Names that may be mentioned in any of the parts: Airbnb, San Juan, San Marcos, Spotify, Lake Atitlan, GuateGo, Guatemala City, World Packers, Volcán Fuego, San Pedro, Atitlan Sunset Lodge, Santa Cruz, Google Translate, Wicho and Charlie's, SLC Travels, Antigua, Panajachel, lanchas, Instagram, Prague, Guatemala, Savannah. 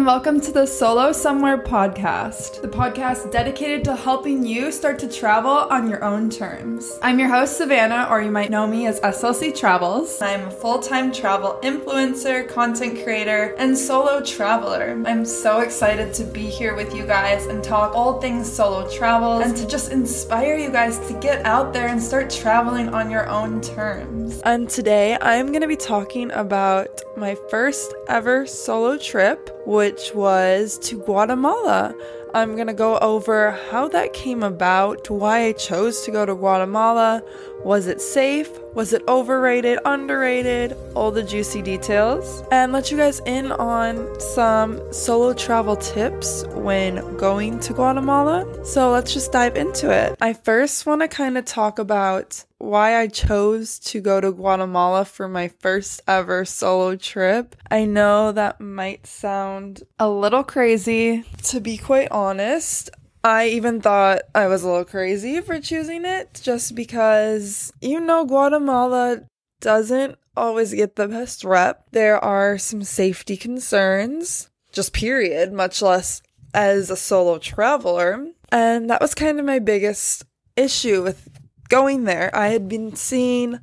and welcome to the Solo Somewhere podcast, the podcast dedicated to helping you start to travel on your own terms. I'm your host, Savannah, or you might know me as SLC Travels. I'm a full-time travel influencer, content creator, and solo traveler. I'm so excited to be here with you guys and talk all things solo travel and to just inspire you guys to get out there and start traveling on your own terms. And today, I'm going to be talking about my first ever solo trip, which was to Guatemala. I'm gonna go over how that came about, why I chose to go to Guatemala, was it safe, was it overrated, underrated, all the juicy details, and let you guys in on some solo travel tips when going to Guatemala. So let's just dive into it. I first want to kind of talk about why I chose to go to Guatemala for my first ever solo trip. I know that might sound a little crazy. To be quite honest, I even thought I was a little crazy for choosing it just because, you know, Guatemala doesn't always get the best rep. There are some safety concerns, just period, much less as a solo traveler. And that was kind of my biggest issue with going there. I had been seeing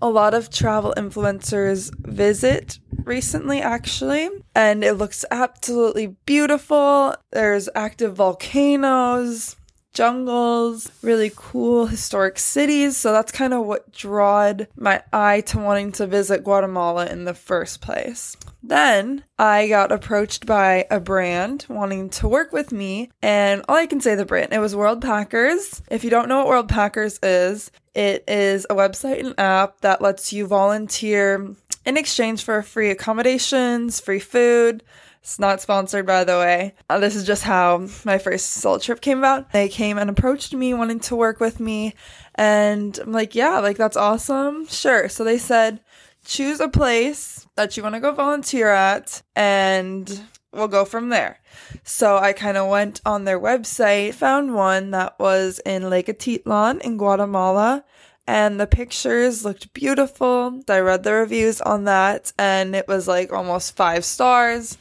a lot of travel influencers visit recently, actually, and it looks absolutely beautiful. There's active volcanoes, jungles, really cool historic cities. So that's kind of what drawed my eye to wanting to visit Guatemala in the first place. Then I got approached by a brand wanting to work with me, and all I can say the brand, it was World Packers. If you don't know what World Packers is, it is a website and app that lets you volunteer in exchange for free accommodations, free food. It's not sponsored, by the way. This is just how my first solo trip came about. They came and approached me wanting to work with me, and I'm like, yeah, like that's awesome. Sure. So they said, choose a place that you want to go volunteer at, and we'll go from there. So I kind of went on their website, found one that was in Lake Atitlan in Guatemala, and the pictures looked beautiful. I read the reviews on that, and it was like almost 5 stars,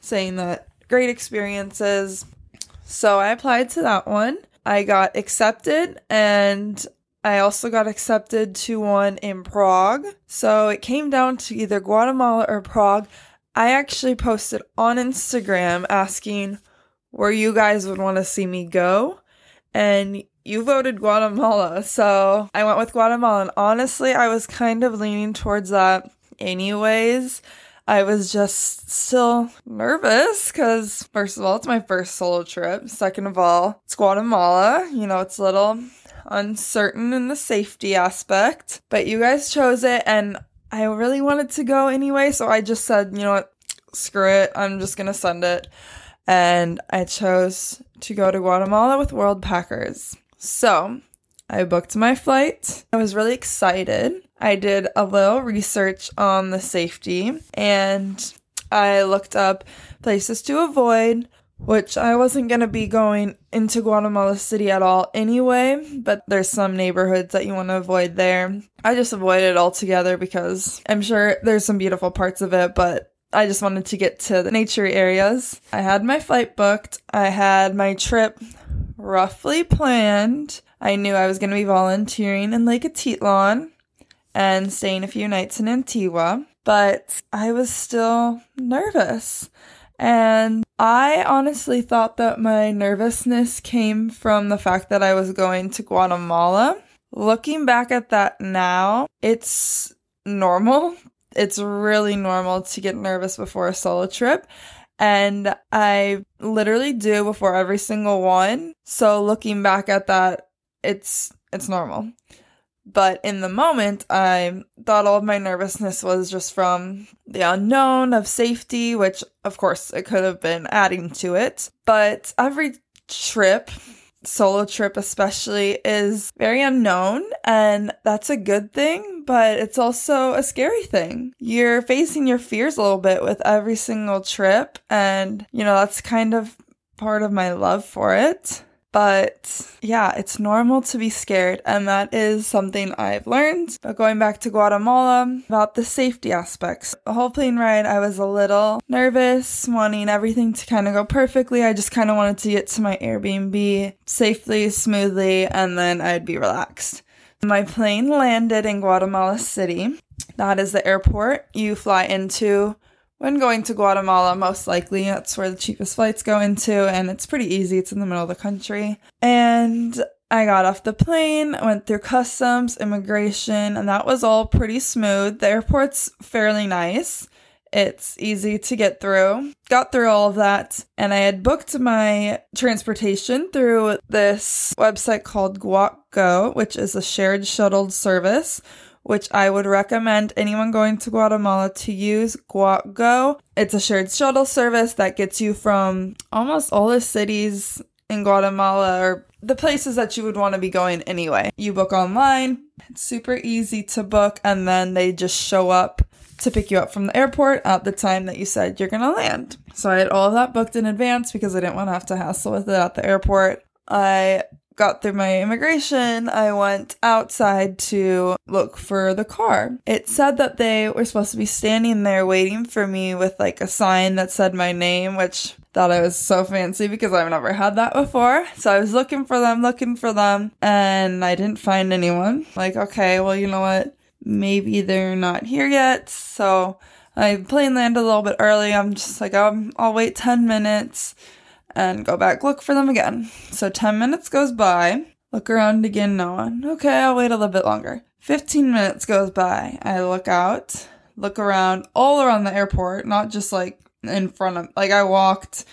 saying that great experiences. So I applied to that one. I got accepted, and I also got accepted to one in Prague. So it came down to either Guatemala or Prague. I actually posted on Instagram asking where you guys would want to see me go, and you voted Guatemala, so I went with Guatemala, and honestly, I was kind of leaning towards that anyways. I was just still nervous because, first of all, it's my first solo trip. Second of all, it's Guatemala. You know, it's a little uncertain in the safety aspect, but you guys chose it, and I really wanted to go anyway, so I just said, you know what, screw it, I'm just gonna send it. And I chose to go to Guatemala with World Packers. So I booked my flight. I was really excited. I did a little research on the safety, and I looked up places to avoid, which I wasn't going to be going into Guatemala City at all anyway, but there's some neighborhoods that you want to avoid there. I just avoided it altogether because I'm sure there's some beautiful parts of it, but I just wanted to get to the nature areas. I had my flight booked. I had my trip roughly planned. I knew I was going to be volunteering in Lake Atitlan and staying a few nights in Antigua, but I was still nervous. And I honestly thought that my nervousness came from the fact that I was going to Guatemala. Looking back at that now, it's normal. It's really normal to get nervous before a solo trip. And I literally do before every single one. So looking back at that, it's normal. But in the moment, I thought all of my nervousness was just from the unknown of safety, which, of course, it could have been adding to it. But every trip, solo trip especially, is very unknown, and that's a good thing, but it's also a scary thing. You're facing your fears a little bit with every single trip, and, you know, that's kind of part of my love for it. But yeah, it's normal to be scared, and that is something I've learned. But going back to Guatemala, about the safety aspects. The whole plane ride, I was a little nervous, wanting everything to kind of go perfectly. I just kind of wanted to get to my Airbnb safely, smoothly, and then I'd be relaxed. My plane landed in Guatemala City. That is the airport you fly into when going to Guatemala, most likely. That's where the cheapest flights go into, and it's pretty easy. It's in the middle of the country. And I got off the plane, went through customs, immigration, and that was all pretty smooth. The airport's fairly nice. It's easy to get through. Got through all of that, and I had booked my transportation through this website called GuateGo, which is a shared shuttle service, which I would recommend anyone going to Guatemala to use. GuateGo. It's a shared shuttle service that gets you from almost all the cities in Guatemala, or the places that you would want to be going anyway. You book online. It's super easy to book, and then they just show up to pick you up from the airport at the time that you said you're going to land. So I had all of that booked in advance because I didn't want to have to hassle with it at the airport. I got through my immigration. I went outside to look for the car. It said that they were supposed to be standing there waiting for me with like a sign that said my name, which I thought I was so fancy because I've never had that before. So I was looking for them, and I didn't find anyone. Like, okay, well, you know what? Maybe they're not here yet. So I plane landed a little bit early. I'm just like, I'll wait 10 minutes. And go back, look for them again. So 10 minutes goes by. Look around again, no one. Okay, I'll wait a little bit longer. 15 minutes goes by. I look out, look around, all around the airport, not just like in front of, like I walked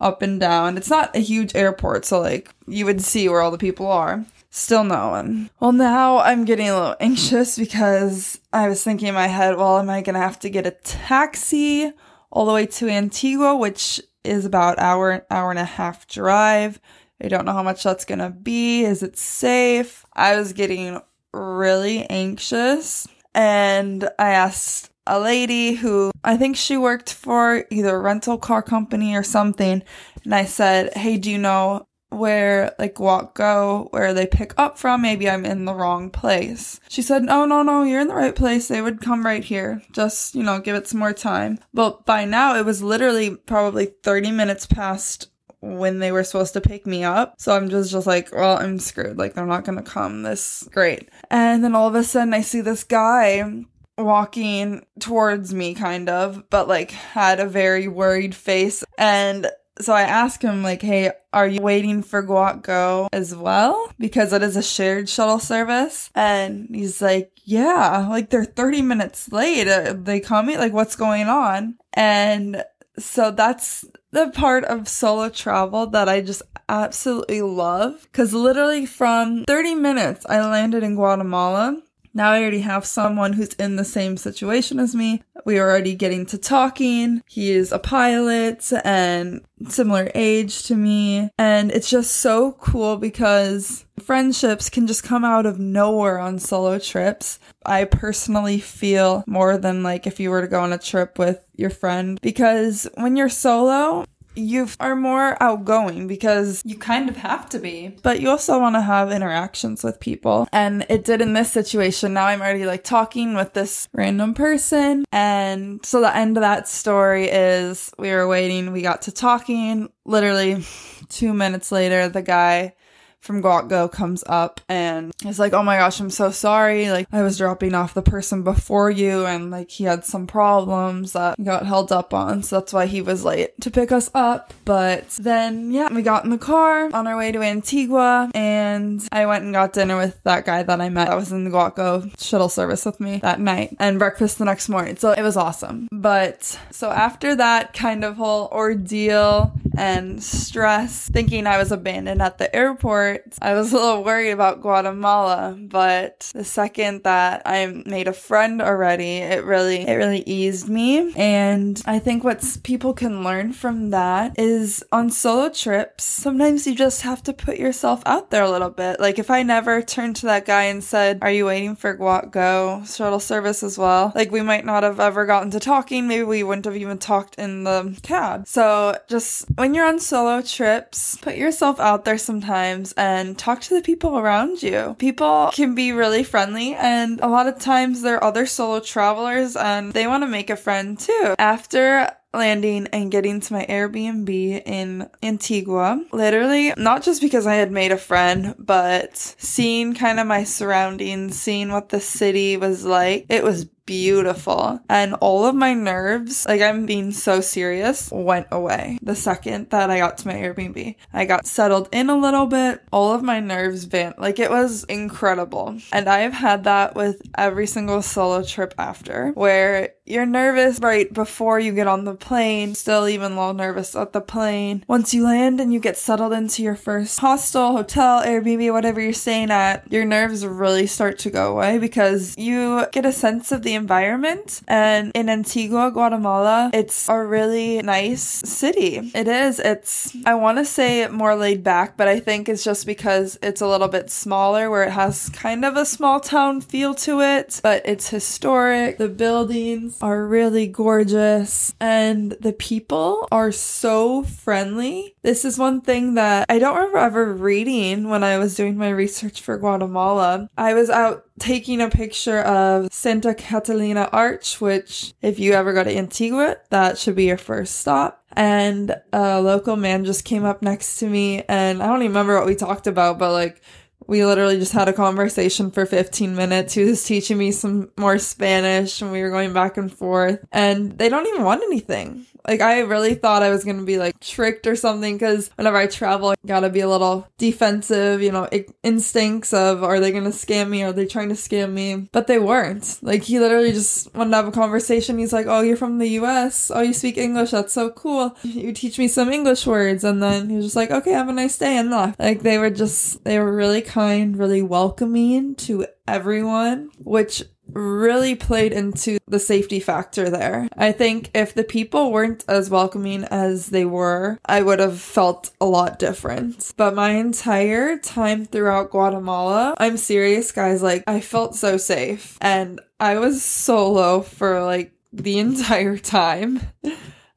up and down. It's not a huge airport, so like you would see where all the people are. Still no one. Well, now I'm getting a little anxious because I was thinking in my head, well, am I going to have to get a taxi all the way to Antigua, which is about hour and a half drive. I don't know how much that's going to be. Is it safe? I was getting really anxious, and I asked a lady who I think she worked for either a rental car company or something, and I said, hey, do you know where, like, GuateGo, where they pick up from? Maybe I'm in the wrong place. She said, no, you're in the right place. They would come right here. Just, you know, give it some more time. But by now, it was literally probably 30 minutes past when they were supposed to pick me up. So I'm just like, well, I'm screwed. Like, they're not gonna come. This great. And then all of a sudden, I see this guy walking towards me, kind of, but, like, had a very worried face. And so I asked him, like, hey, are you waiting for GuateGo as well? Because it is a shared shuttle service. And he's like, yeah, like, they're 30 minutes late. Are they coming? Like, what's going on? And so that's the part of solo travel that I just absolutely love. Because literally from 30 minutes, I landed in Guatemala. Now I already have someone who's in the same situation as me. We are already getting to talking. He is a pilot and similar age to me. And it's just so cool because friendships can just come out of nowhere on solo trips. I personally feel more than like if you were to go on a trip with your friend, because when you're solo, you are more outgoing because you kind of have to be, but you also want to have interactions with people. And it did in this situation. Now I'm already like talking with this random person. And so the end of that story is we were waiting, we got to talking. Literally 2 minutes later, the guy from GuateGo comes up and is like, oh my gosh, I'm so sorry. Like, I was dropping off the person before you, and like he had some problems that he got held up on. So that's why he was late to pick us up. But then, yeah, we got in the car on our way to Antigua, and I went and got dinner with that guy that I met that was in the GuateGo shuttle service with me that night, and breakfast the next morning. So it was awesome. But so after that kind of whole ordeal and stress, thinking I was abandoned at the airport, I was a little worried about Guatemala, but the second that I made a friend already, it really eased me. And I think what people can learn from that is on solo trips, sometimes you just have to put yourself out there a little bit. Like, if I never turned to that guy and said, are you waiting for GuateGo shuttle service as well? Like, we might not have ever gotten to talking. Maybe we wouldn't have even talked in the cab. So just When you're on solo trips, put yourself out there sometimes and talk to the people around you. People can be really friendly, and a lot of times they're other solo travelers and they want to make a friend too. After landing and getting to my Airbnb in Antigua, literally, not just because I had made a friend, but seeing kind of my surroundings, seeing what the city was like, it was beautiful. And all of my nerves, like I'm being so serious, went away the second that I got to my Airbnb. I got settled in a little bit. All of my nerves vanished. Like, it was incredible. And I've had that with every single solo trip after, where you're nervous right before you get on the plane, still even a little nervous at the plane. Once you land and you get settled into your first hostel, hotel, Airbnb, whatever you're staying at, your nerves really start to go away because you get a sense of the environment. And in Antigua, Guatemala, it's a really nice city. It is. It's, I want to say more laid back, but I think it's just because it's a little bit smaller, where it has kind of a small town feel to it, but it's historic. The buildings are really gorgeous and the people are so friendly. This is one thing that I don't remember ever reading when I was doing my research for Guatemala. I was out taking a picture of Santa Catalina Arch, which if you ever go to Antigua, that should be your first stop. And a local man just came up next to me, and I don't even remember what we talked about, but like, we literally just had a conversation for 15 minutes. He was teaching me some more Spanish and we were going back and forth, and they don't even want anything. Like, I really thought I was going to be like tricked or something, because whenever I travel, I gotta be a little defensive, you know, instincts of, are they going to scam me? Are they trying to scam me? But they weren't. Like, he literally just wanted to have a conversation. He's like, oh, you're from the US. Oh, you speak English. That's so cool. You teach me some English words. And then he was just like, okay, have a nice day, and left. Like, they were really kind, really welcoming to everyone, which really played into the safety factor there. I think if the people weren't as welcoming as they were, I would have felt a lot different. But my entire time throughout Guatemala, I'm serious, guys, like, I felt so safe. And I was solo for like the entire time.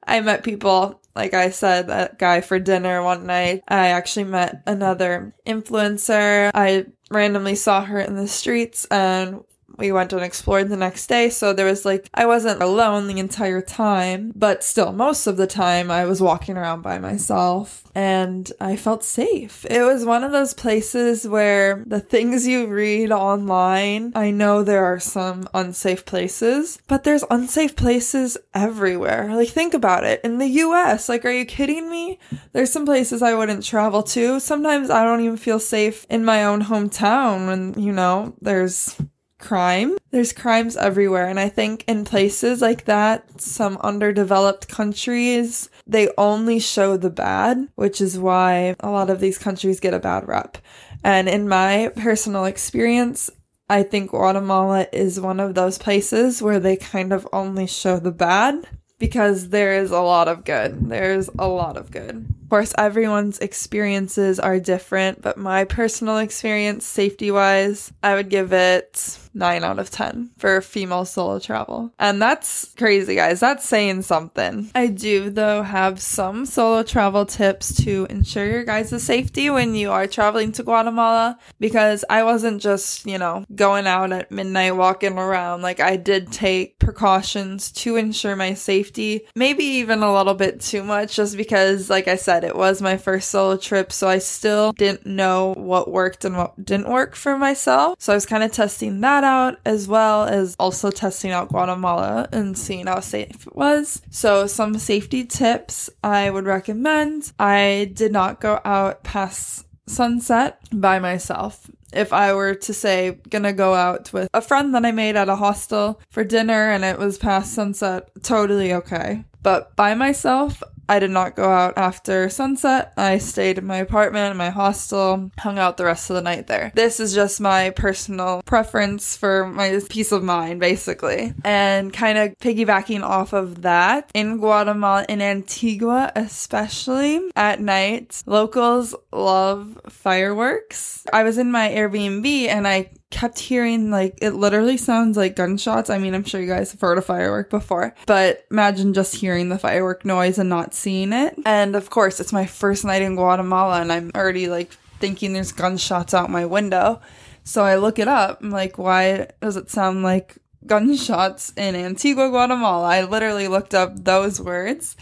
I met people. Like I said, that guy for dinner one night. I actually met another influencer. I randomly saw her in the streets and we went and explored the next day. So there was like, I wasn't alone the entire time, but still most of the time I was walking around by myself and I felt safe. It was one of those places where the things you read online, I know there are some unsafe places, but there's unsafe places everywhere. Like, think about it. In the US, like, are you kidding me? There's some places I wouldn't travel to. Sometimes I don't even feel safe in my own hometown when, you know, there's crime. There's crimes everywhere. And I think in places like that, some underdeveloped countries, they only show the bad, which is why a lot of these countries get a bad rep. And in my personal experience, I think Guatemala is one of those places where they kind of only show the bad, because there is a lot of good. There's a lot of good. Of course, everyone's experiences are different, but my personal experience, safety-wise, I would give it 9 out of 10 for female solo travel. And that's crazy, guys. That's saying something. I do, though, have some solo travel tips to ensure your guys' safety when you are traveling to Guatemala, because I wasn't just, you know, going out at midnight walking around. Like, I did take precautions to ensure my safety, maybe even a little bit too much, just because, like I said, it was my first solo trip, so I still didn't know what worked and what didn't work for myself. So I was kind of testing that out, as well as also testing out Guatemala and seeing how safe it was. So some safety tips I would recommend. I did not go out past sunset by myself. If I were to say, gonna go out with a friend that I made at a hostel for dinner and it was past sunset, totally okay. But by myself, I did not go out after sunset. I stayed in my apartment, in my hostel, hung out the rest of the night there. This is just my personal preference for my peace of mind, basically. And kind of piggybacking off of that, in Guatemala, in Antigua especially, at night, locals love fireworks. I was in my Airbnb and I kept hearing, like, it literally sounds like gunshots. I mean, I'm sure you guys have heard a firework before, but imagine just hearing the firework noise and not seeing it. And of course, it's my first night in Guatemala, and I'm already, like, thinking there's gunshots out my window. So I look it up. I'm like, why does it sound like gunshots in Antigua, Guatemala? I literally looked up those words,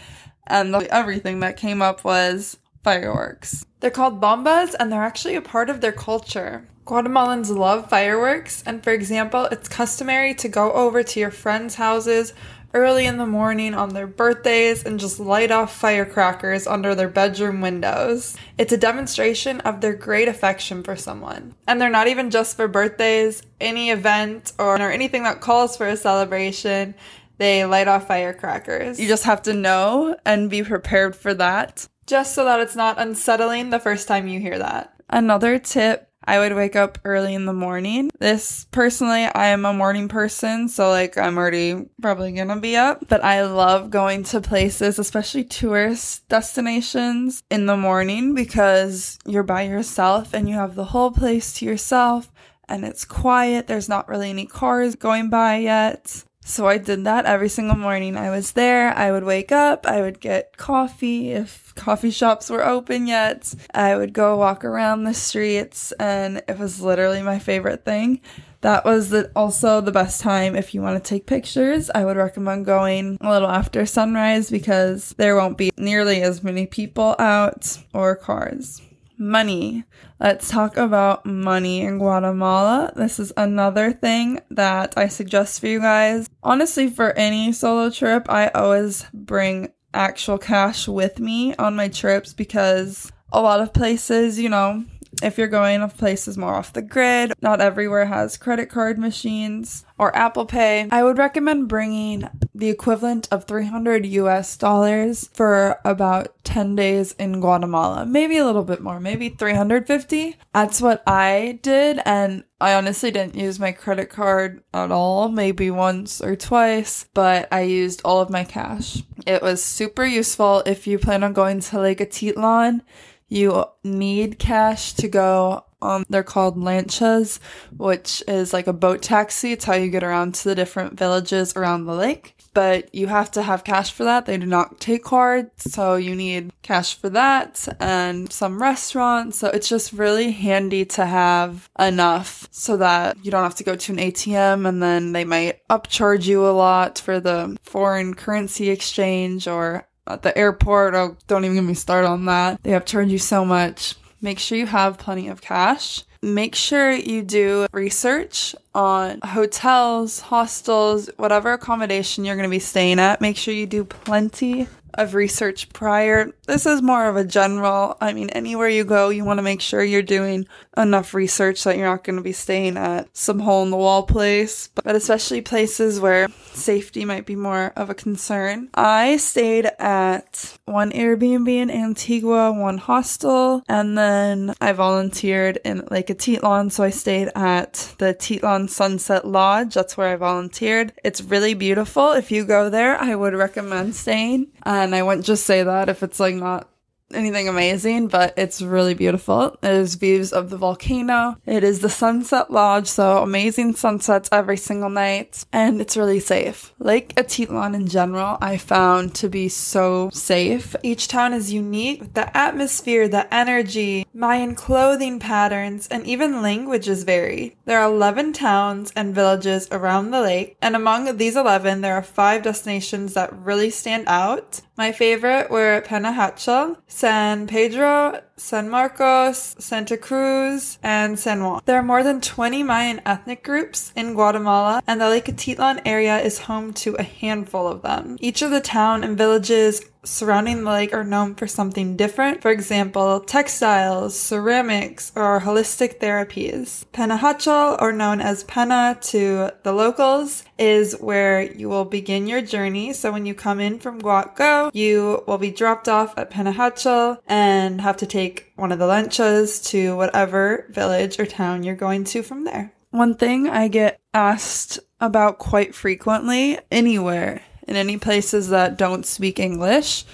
and everything that came up was fireworks. They're called bombas, and they're actually a part of their culture. Guatemalans love fireworks, and for example, it's customary to go over to your friends' houses early in the morning on their birthdays and just light off firecrackers under their bedroom windows. It's a demonstration of their great affection for someone. And they're not even just for birthdays, any event or anything that calls for a celebration, they light off firecrackers. You just have to know and be prepared for that, just so that it's not unsettling the first time you hear that. Another tip, I would wake up early in the morning. This, personally, I am a morning person, so, like, I'm already probably gonna be up. But I love going to places, especially tourist destinations, in the morning because you're by yourself and you have the whole place to yourself and it's quiet. There's not really any cars going by yet. So I did that every single morning I was there. I would wake up, I would get coffee if coffee shops were open yet. I would go walk around the streets, and it was literally my favorite thing. That was also the best time if you want to take pictures. I would recommend going a little after sunrise because there won't be nearly as many people out or cars. Money. Let's talk about money in Guatemala. This is another thing that I suggest for you guys. Honestly, for any solo trip, I always bring actual cash with me on my trips because a lot of places, you know, if you're going to places more off the grid, not everywhere has credit card machines or Apple Pay. I would recommend bringing the equivalent of $300 for about 10 days in Guatemala. Maybe a little bit more, maybe 350. That's what I did, and I honestly didn't use my credit card at all, maybe once or twice, but I used all of my cash. It was super useful if you plan on going to Lake Atitlan. You need cash to go on, they're called lanchas, which is like a boat taxi. It's how you get around to the different villages around the lake. But you have to have cash for that. They do not take cards, so you need cash for that and some restaurants. So it's just really handy to have enough so that you don't have to go to an ATM and then they might upcharge you a lot for the foreign currency exchange or at the airport. Oh, don't even get me started on that. They have charged you so much. Make sure you have plenty of cash. Make sure you do research on hotels, hostels, whatever accommodation you're going to be staying at. Make sure you do plenty of research prior. This is more of a general, I mean, anywhere you go, you want to make sure you're doing enough research that you're not going to be staying at some hole-in-the-wall place, but especially places where safety might be more of a concern. I stayed at one Airbnb in Antigua, one hostel, and then I volunteered in Lake Atitlan, so I stayed at the Atitlan Sunset Lodge. That's where I volunteered. It's really beautiful. If you go there, I would recommend staying. And I wouldn't just say that if it's, like, not anything amazing, but it's really beautiful. There's views of the volcano. It is the Sunset Lodge, so amazing sunsets every single night, and it's really safe. Lake Atitlan in general, I found to be so safe. Each town is unique with the atmosphere, the energy, Mayan clothing patterns, and even languages vary. There are 11 towns and villages around the lake, and among these 11, there are 5 destinations that really stand out. My favorite were Panajachel, San Pedro, San Marcos, Santa Cruz, and San Juan. There are more than 20 Mayan ethnic groups in Guatemala, and the Lake Atitlan area is home to a handful of them. Each of the town and villages surrounding the lake are known for something different. For example, textiles, ceramics, or holistic therapies. Panajachel, or known as Pana to the locals, is where you will begin your journey. So when you come in from GuateGo, you will be dropped off at Panajachel and have to take one of the lanchas to whatever village or town you're going to from there. One thing I get asked about quite frequently anywhere, in any places that don't speak English,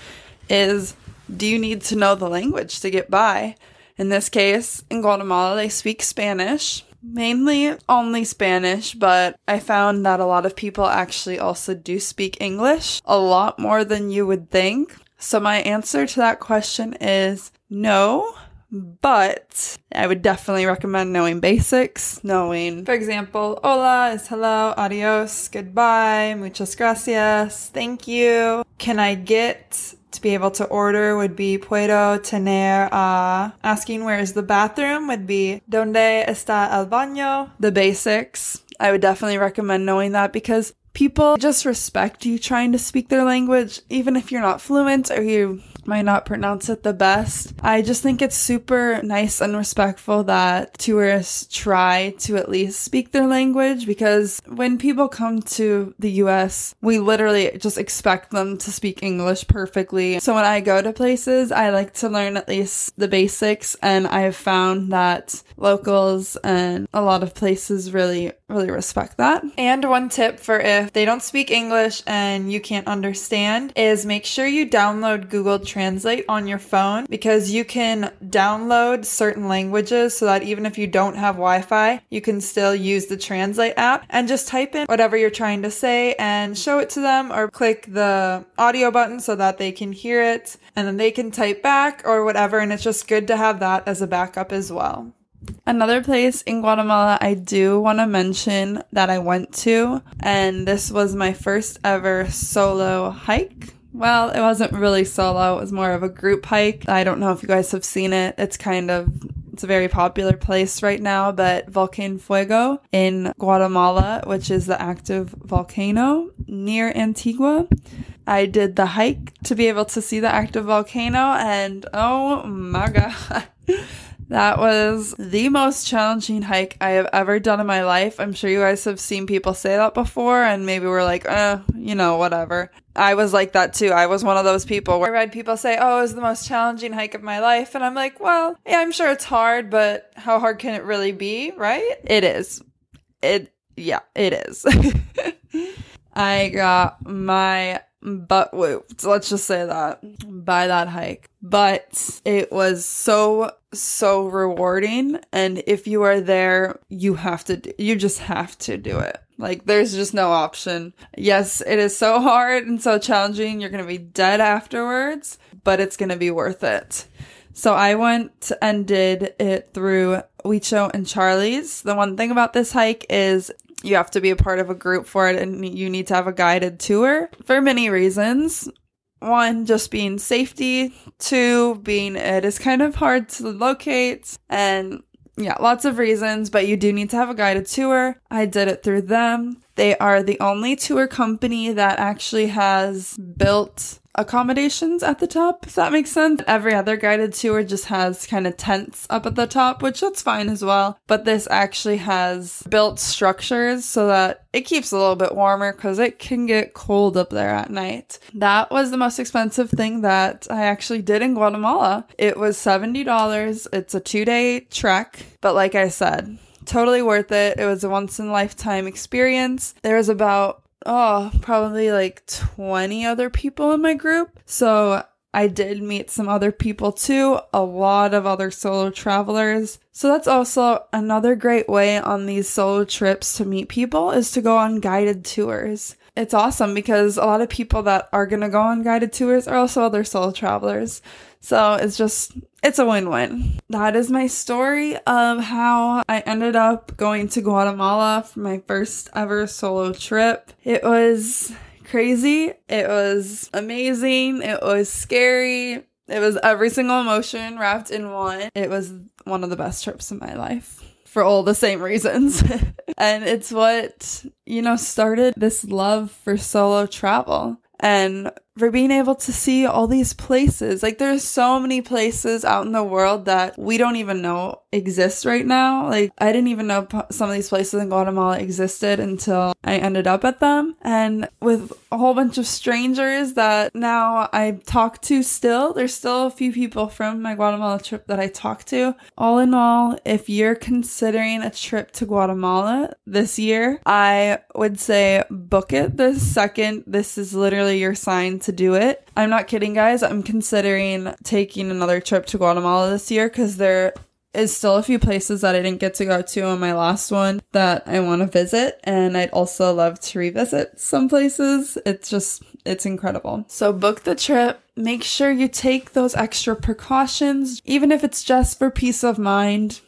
is do you need to know the language to get by? In this case, in Guatemala, they speak Spanish, mainly only Spanish, but I found that a lot of people actually also do speak English, a lot more than you would think. So my answer to that question is no, but I would definitely recommend knowing basics, knowing, for example, hola is hello, adios, goodbye, muchas gracias, thank you. Can I get to be able to order would be puedo tener a. Asking where is the bathroom would be donde está el baño. The basics. I would definitely recommend knowing that because people just respect you trying to speak their language, even if you're not fluent or you might not pronounce it the best. I just think it's super nice and respectful that tourists try to at least speak their language, because when people come to the US, we literally just expect them to speak English perfectly. So when I go to places, I like to learn at least the basics, and I have found that locals and a lot of places really respect that. And one tip for if they don't speak English and you can't understand is make sure you download Google Translate on your phone, because you can download certain languages so that even if you don't have Wi-Fi, you can still use the Translate app and just type in whatever you're trying to say and show it to them, or click the audio button so that they can hear it and then they can type back or whatever. And it's just good to have that as a backup as well. Another place in Guatemala I do want to mention that I went to, and this was my first ever solo hike. Well, it wasn't really solo, it was more of a group hike. I don't know if you guys have seen it. It's a very popular place right now, but Volcán Fuego in Guatemala, which is the active volcano near Antigua. I did the hike to be able to see the active volcano, and oh my god. That was the most challenging hike I have ever done in my life. I'm sure you guys have seen people say that before, and maybe we're like, whatever. I was like that too. I was one of those people where I read people say, oh, it was the most challenging hike of my life. And I'm like, well, yeah, I'm sure it's hard, but how hard can it really be, right? It is. It is. I got my butt whooped, let's just say that, by that hike. But it was so rewarding, and if you are there, you just have to do it. Like, there's just no option. Yes, it is so hard and so challenging, you're gonna be dead afterwards, but it's gonna be worth it. So I went and did it through Wicho and Charlie's. The one thing about this hike is you have to be a part of a group for it, and you need to have a guided tour for many reasons. One, just being safety. Two, being it is kind of hard to locate. And yeah, lots of reasons, but you do need to have a guided tour. I did it through them. They are the only tour company that actually has built accommodations at the top, if that makes sense. Every other guided tour just has kind of tents up at the top, which that's fine as well. But this actually has built structures so that it keeps a little bit warmer, because it can get cold up there at night. That was the most expensive thing that I actually did in Guatemala. It was $70. It's a 2-day trek. But like I said, totally worth it. It was a once-in-a-lifetime experience. There was about, probably like 20 other people in my group. So I did meet some other people too, a lot of other solo travelers. So that's also another great way on these solo trips to meet people, is to go on guided tours. It's awesome because a lot of people that are going to go on guided tours are also other solo travelers. So it's a win-win. That is my story of how I ended up going to Guatemala for my first ever solo trip. It was crazy. It was amazing. It was scary. It was every single emotion wrapped in one. It was one of the best trips in my life, for all the same reasons. And it's what, started this love for solo travel and for being able to see all these places. Like, there's so many places out in the world that we don't even know exist right now. Like, I didn't even know some of these places in Guatemala existed until I ended up at them. And with a whole bunch of strangers that now I talk to still, there's still a few people from my Guatemala trip that I talk to. All in all, if you're considering a trip to Guatemala this year, I would say book it the second. This is literally your sign to do it. I'm not kidding, guys. I'm considering taking another trip to Guatemala this year because there is still a few places that I didn't get to go to on my last one that I want to visit. And I'd also love to revisit some places. It's incredible. So book the trip. Make sure you take those extra precautions, even if it's just for peace of mind.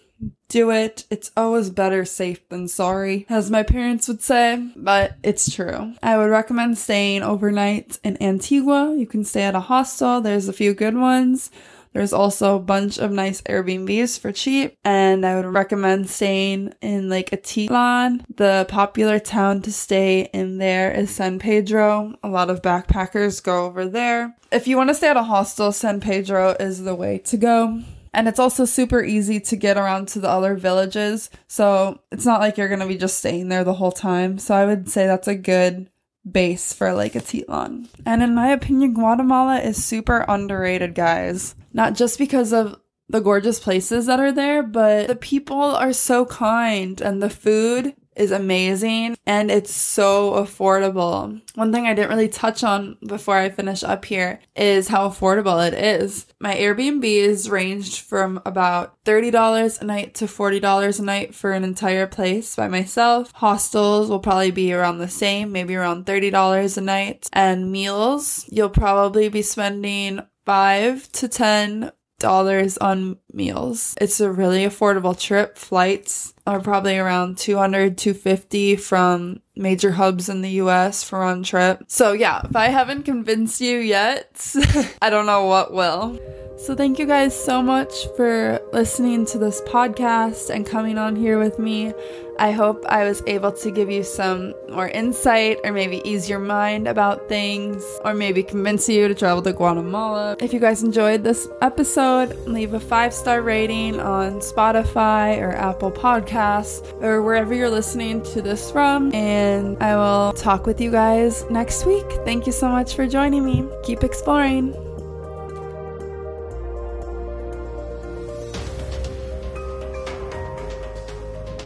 Do it. It's always better safe than sorry, as my parents would say, but it's true. I would recommend staying overnight in Antigua. You can stay at a hostel. There's a few good ones. There's also a bunch of nice Airbnbs for cheap, and I would recommend staying in Lake Atitlan. The popular town to stay in there is San Pedro. A lot of backpackers go over there. If you want to stay at a hostel, San Pedro is the way to go. And it's also super easy to get around to the other villages, so it's not like you're going to be just staying there the whole time. So I would say that's a good base for Lake Atitlan. And in my opinion, Guatemala is super underrated, guys. Not just because of the gorgeous places that are there, but the people are so kind and the food is amazing and it's so affordable. One thing I didn't really touch on before I finish up here is how affordable it is. My Airbnbs ranged from about $30 a night to $40 a night for an entire place by myself. Hostels will probably be around the same, maybe around $30 a night. And meals, you'll probably be spending $5 to $10 on meals. It's a really affordable trip. Flights are probably around $200-$250 from major hubs in the US for round trip. So yeah, if I haven't convinced you yet, I don't know what will. So thank you guys so much for listening to this podcast and coming on here with me. I hope I was able to give you some more insight, or maybe ease your mind about things, or maybe convince you to travel to Guatemala. If you guys enjoyed this episode, leave a 5-star rating on Spotify or Apple Podcasts or wherever you're listening to this from. And I will talk with you guys next week. Thank you so much for joining me. Keep exploring.